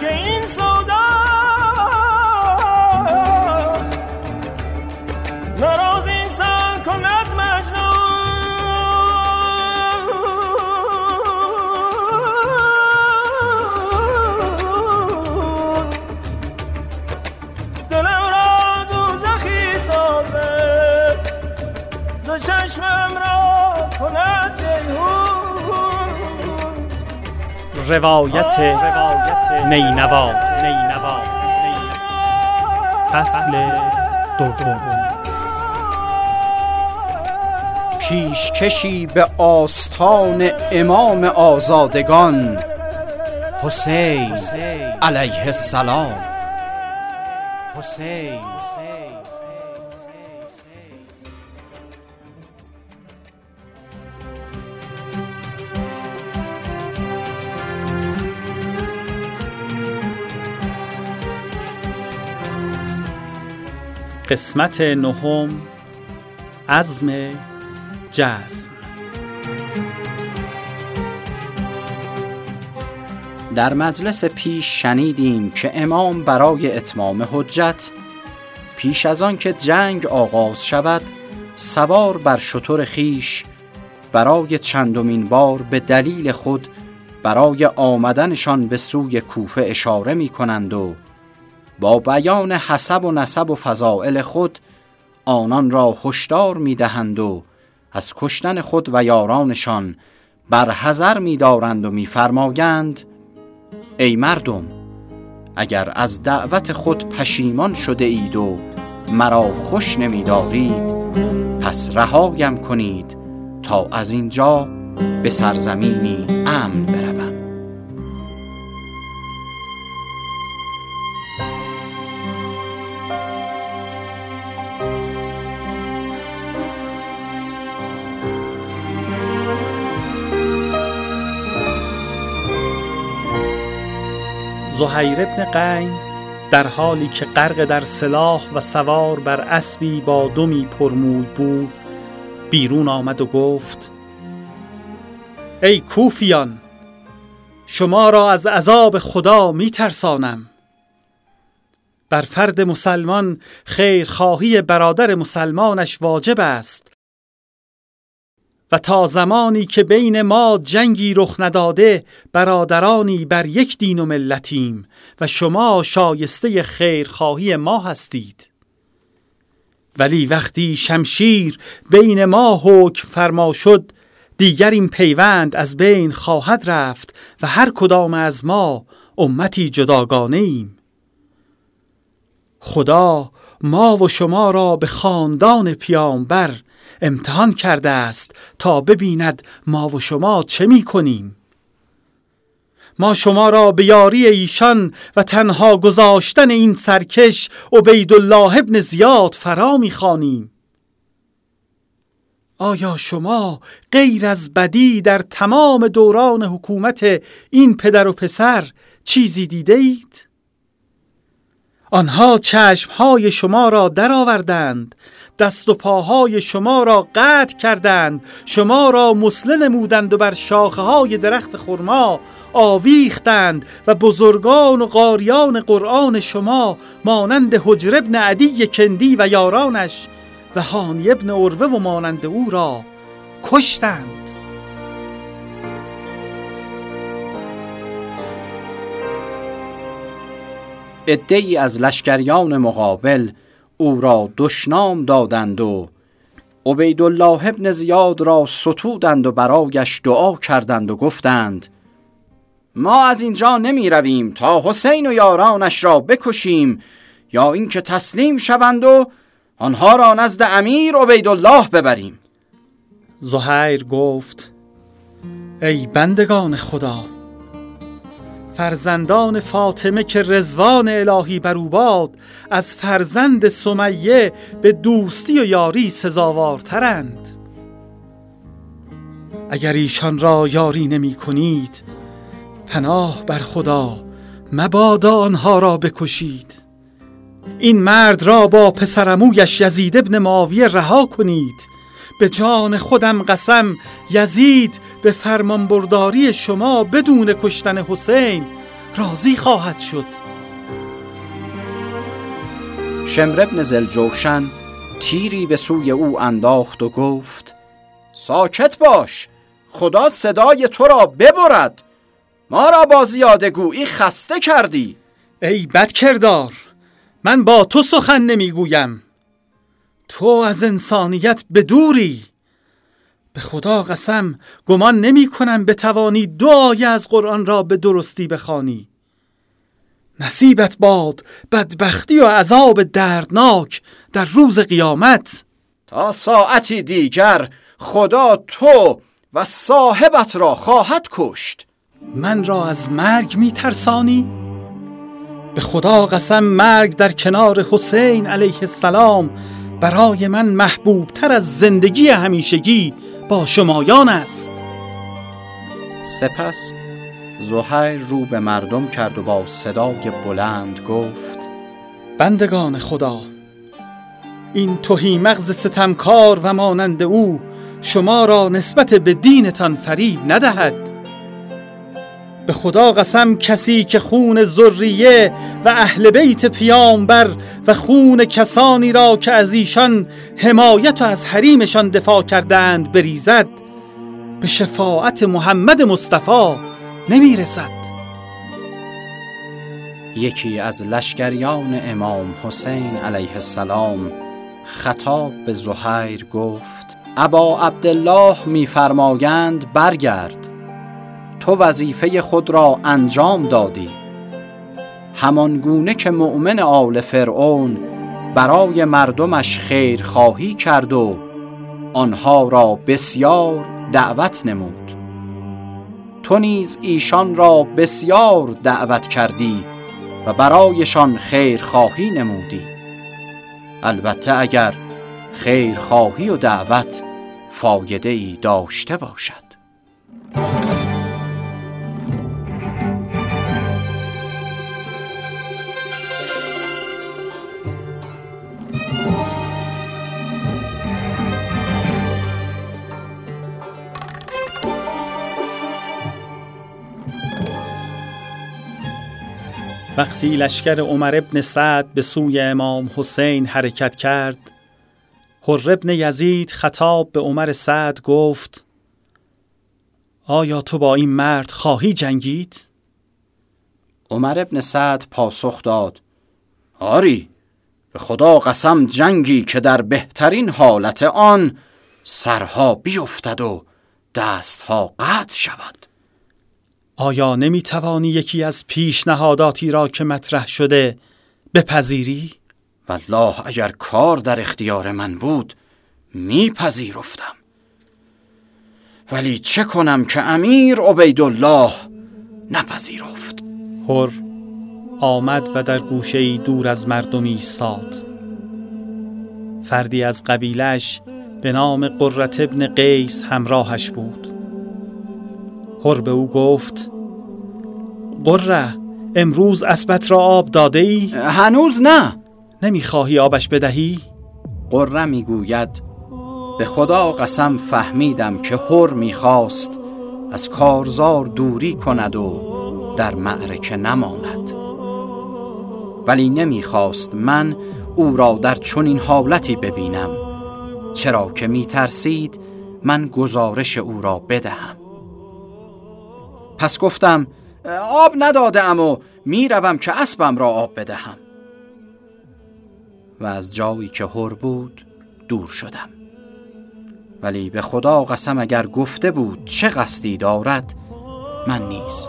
که این سودا نراز انسان کند مجنون، دلم را دوزخی سازد، دو چشمم را کند جیهون. روایت نینوا فصل دوم. پیشکشی به آستان امام آزادگان حسین علیه السلام. قسمت نهم، عزم جزم. در مجلس پیش شنیدیم که امام برای اتمام حجت پیش از آن که جنگ آغاز شود سوار بر شتر خیش برای چندمین بار به دلیل خود برای آمدنشان به سوی کوفه اشاره می کنند و با بیان حسب و نسب و فضائل خود آنان را هشدار می‌دهند و از کشتن خود و یارانشان بر حذر می‌دارند و می‌فرمایند: ای مردم، اگر از دعوت خود پشیمان شده اید و مرا خوش نمی‌دارید پس رهایم کنید تا از اینجا به سرزمینی امن بروم. زهیر بن قین در حالی که غرق در سلاح و سوار بر اسبی با دمی پرموی بود بیرون آمد و گفت: ای کوفیان، شما را از عذاب خدا می ترسانم. بر فرد مسلمان خیرخواهی برادر مسلمانش واجب است و تا زمانی که بین ما جنگی رخ نداده برادرانی بر یک دین و ملتیم و شما شایسته خیرخواهی ما هستید. ولی وقتی شمشیر بین ما حکم فرما شد دیگر این پیوند از بین خواهد رفت و هر کدام از ما امتی جداگانه ایم. خدا ما و شما را به خاندان پیامبر امتحان کرده است تا ببیند ما و شما چه می کنیم. ما شما را به یاری ایشان و تنها گذاشتن این سرکش عبیدالله ابن زیاد فرا می خوانیم. آیا شما غیر از بدی در تمام دوران حکومت این پدر و پسر چیزی دیده اید؟ آنها چشمهای شما را درآوردند، دست و پاهای شما را قطع کردند، شما را مسله نمودند و بر شاخه‌های درخت خرما آویختند و بزرگان و قاریان قرآن شما مانند حجر ابن عدی کندی و یارانش و هانی ابن عروه و مانند او را کشتند. عده‌ای از لشکریان مقابل او را دشنام دادند و عبیدالله ابن زیاد را ستودند و برایش دعا کردند و گفتند: ما از اینجا نمی رویم تا حسین و یارانش را بکشیم یا اینکه تسلیم شوند و آنها را نزد امیر عبیدالله ببریم. زهیر گفت: ای بندگان خدا، فرزندان فاطمه که رضوان الهی بر او باد از فرزند سمیه به دوستی و یاری سزاوارترند. اگر ایشان را یاری نمی کنید پناه بر خدا مبادا آنها را بکشید. این مرد را با پسرعمویش یزید ابن معاویه رها کنید، به جان خودم قسم، یزید به فرمانبرداری شما بدون کشتن حسین راضی خواهد شد. شمر بن ذوالجوشن تیری به سوی او انداخت و گفت: ساکت باش، خدا صدای تو را ببرد، ما را با زیاده گویی خسته کردی. ای بدکردار، من با تو سخن نمیگویم، تو از انسانیت بدوری. به خدا قسم گمان نمی کنم بتوانی دو آیه از قرآن را به درستی بخوانی. نصیبت باد بدبختی و عذاب دردناک در روز قیامت. تا ساعتی دیگر خدا تو و صاحبت را خواهد کشت. من را از مرگ می ترسانی؟ به خدا قسم مرگ در کنار حسین علیه السلام برای من محبوب تر از زندگی همیشگی با شمایان است. سپس زهیر رو به مردم کرد و با صدای بلند گفت: بندگان خدا، این تهی مغز ستمکار و مانند او شما را نسبت به دینتان فریب ندهد. به خدا قسم کسی که خون ذریه و اهل بیت پیامبر و خون کسانی را که از ایشان حمایت و از حریمشان دفاع کردند بریزد، به شفاعت محمد مصطفی نمیرسد. یکی از لشکریان امام حسین علیه السلام خطاب به زهیر گفت: ابا عبدالله می‌فرمایند برگرد، تو وظیفه خود را انجام دادی، همان گونه که مؤمن آل فرعون برای مردمش خیر خواهی کرد و آنها را بسیار دعوت نمود، تو نیز ایشان را بسیار دعوت کردی و برایشان خیر خواهی نمودی. البته اگر خیر خواهی و دعوت فایده ای داشته باشد. وقتی لشکر عمر بن سعد به سوی امام حسین حرکت کرد، حر بن یزید خطاب به عمر سعد گفت: آیا تو با این مرد خواهی جنگید؟ عمر بن سعد پاسخ داد: آری، به خدا قسم جنگی که در بهترین حالت آن سرها بیفتد و دستها قطع شود. آیا نمی توانی یکی از پیشنهاداتی را که مطرح شده بپذیری؟ والله اگر کار در اختیار من بود میپذیرفتم، ولی چه کنم که امیر عبیدالله نپذیرفت. حر آمد و در گوشه‌ای دور از مردم ایستاد. فردی از قبیله‌اش به نام قرة بن قیس همراهش بود. حر به او گفت: قره، امروز اسبت را آب داده ای؟ هنوز نه. نمیخواهی آبش بدهی؟ قره میگوید: به خدا قسم فهمیدم که حر میخواست از کارزار دوری کند و در معرکه نماند، ولی نمیخواست من او را در چنین حالتی ببینم، چرا که میترسید من گزارش او را بدهم. پس گفتم آب ندادم و میروم که اسبم را آب بدهم و از جایی که حر بود دور شدم، ولی به خدا قسم اگر گفته بود چه قصدی دارد، من نیز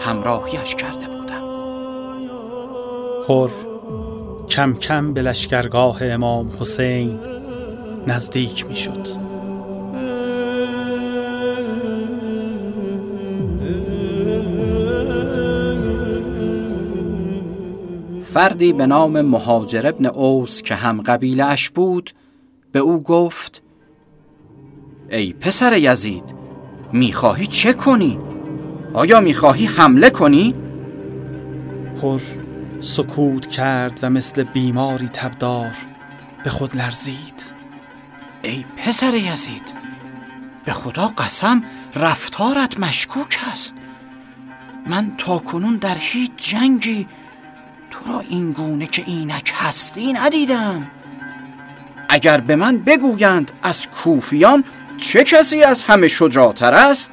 همراهیش کرده بودم. حر کم کم به لشکرگاه امام حسین نزدیک می شد. فردی به نام مهاجر بن اوس که هم قبیله اش بود به او گفت: ای پسر یزید، میخواهی چه کنی؟ آیا میخواهی حمله کنی؟ حر سکوت کرد و مثل بیماری تبدار به خود لرزید. ای پسر یزید، به خدا قسم رفتارت مشکوک است. من تا کنون در هیچ جنگی تو را این گونه که اینک هستی ندیدم. اگر به من بگویند از کوفیان چه کسی از همه شجاعتر است،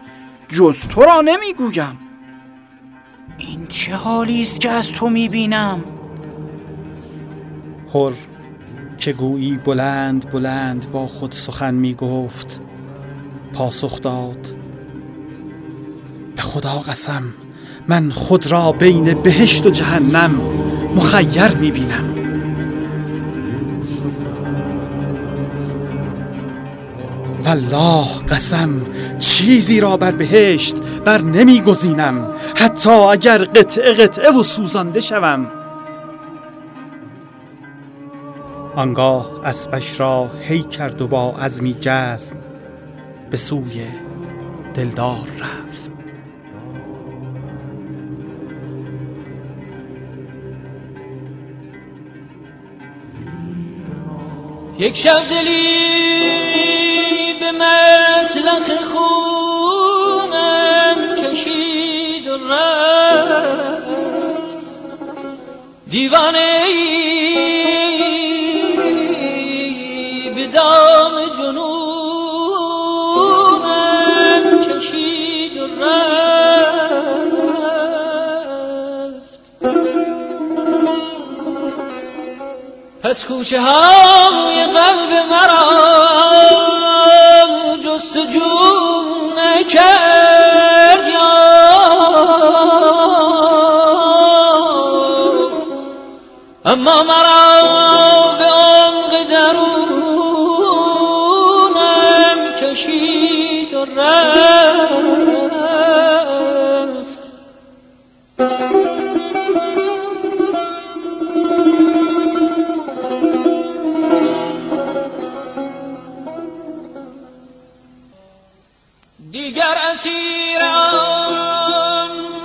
جز تو را نمیگویم. این چه حالی است که از تو میبینم؟ هر که گویی بلند بلند با خود سخن میگفت پاسخ داد: به خدا قسم من خود را بین بهشت و جهنم مخیر میبینم. والله قسم چیزی را بر بهشت بر نمیگزینم، حتی اگر قطعه قطعه و سوزانده شوم. آنگاه اسبش را هی کرد و با عزمی جزم به سوی دلدار رفت. یک شب دلی به مسلخ خونم کشید و رفت، دیوانه ای به دام جنونم کشید و رفت. پس کوچه های قلب مرا جستجو نکرد، اما مرا به عمق درونم کشید و رفت. دیگر اسیر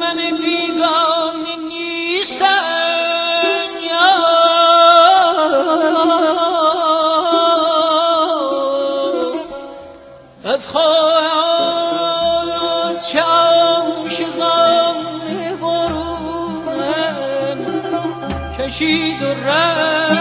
من بیگانه نیستم، از خواهد چه عاشقان غرورم کشید و رفت.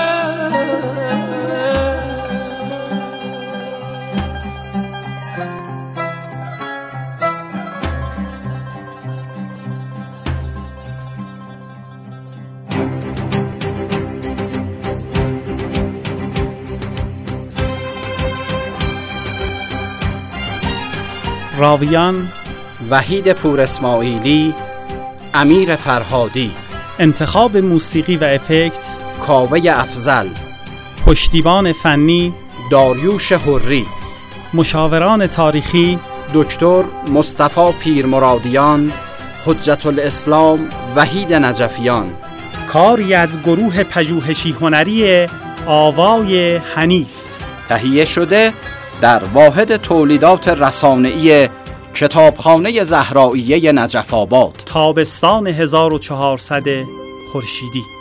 راویان: وحید پور اسماعیلی، امیر فرهادی. انتخاب موسیقی و افکت: کاوه افضل. پشتیبان فنی: داریوش حری. مشاوران تاریخی: دکتر مصطفی پیرمرادیان، حجت الاسلام وحید نجفیان. کاری از گروه پژوهشی هنری آوای حنیف، تهیه شده در واحد تولیدات رسانه‌ای کتابخانه زهرائیه نجف آباد، تابستان 1400 خورشیدی.